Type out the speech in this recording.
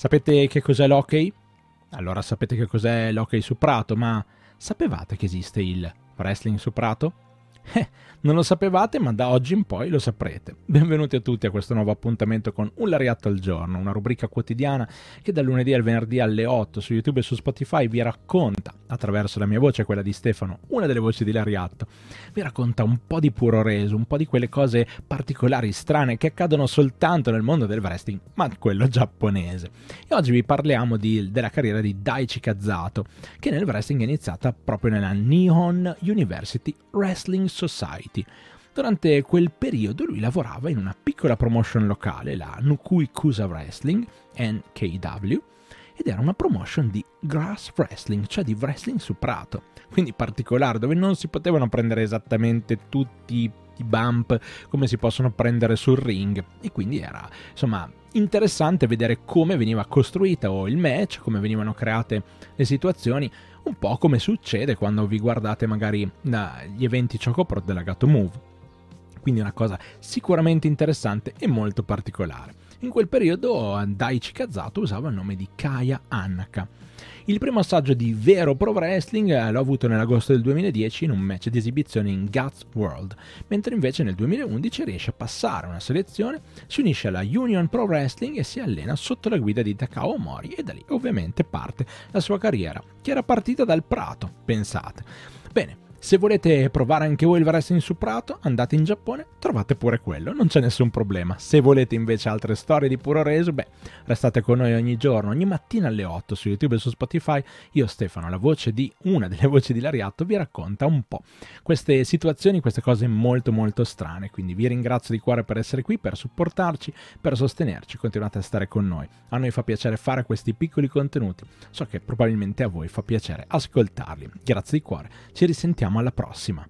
Sapete che cos'è l'hockey? Allora sapete che cos'è l'hockey su prato, ma sapevate che esiste il wrestling su prato? Non lo sapevate, ma da oggi in poi lo saprete. Benvenuti a tutti a questo nuovo appuntamento con Un Lariatto al Giorno, una rubrica quotidiana che dal lunedì al venerdì alle 8 su YouTube e su Spotify vi racconta, attraverso la mia voce, quella di Stefano, una delle voci di Lariatto, vi racconta un po' di puroresu, un po' di quelle cose particolari, strane, che accadono soltanto nel mondo del wrestling, ma quello giapponese. E oggi vi parliamo della carriera di Daichi Kazato, che nel wrestling è iniziata proprio nella Nihon University Wrestling Society. Durante quel periodo lui lavorava in una piccola promotion locale, la Nukuikusa Wrestling, NKW, ed era una promotion di grass wrestling, cioè di wrestling su prato, quindi particolare, dove non si potevano prendere esattamente tutti i bump come si possono prendere sul ring, e quindi era insomma interessante vedere come veniva costruita o il match, come venivano create le situazioni, un po' come succede quando vi guardate magari gli eventi Choco Pro della Gato Move. Quindi una cosa sicuramente interessante e molto particolare. In quel periodo Daichi Kazato usava il nome di Kaya Annaka. Il primo assaggio di vero pro wrestling l'ho avuto nell'agosto del 2010 in un match di esibizione in Guts World, mentre invece nel 2011 riesce a passare una selezione, si unisce alla Union Pro Wrestling e si allena sotto la guida di Takao Mori, e da lì ovviamente parte la sua carriera, che era partita dal prato, pensate. Bene. Se volete provare anche voi il wrestling su prato, andate in Giappone, trovate pure quello, non c'è nessun problema. Se volete invece altre storie di puroresu, restate con noi ogni giorno, ogni mattina alle 8 su YouTube e su Spotify. Io, Stefano, la voce di una delle voci di Lariatto, vi racconta un po' queste situazioni, queste cose molto molto strane. Quindi vi ringrazio di cuore per essere qui, per supportarci, per sostenerci. Continuate a stare con noi. A noi fa piacere fare questi piccoli contenuti. So che probabilmente a voi fa piacere ascoltarli. Grazie di cuore. Ci risentiamo alla prossima.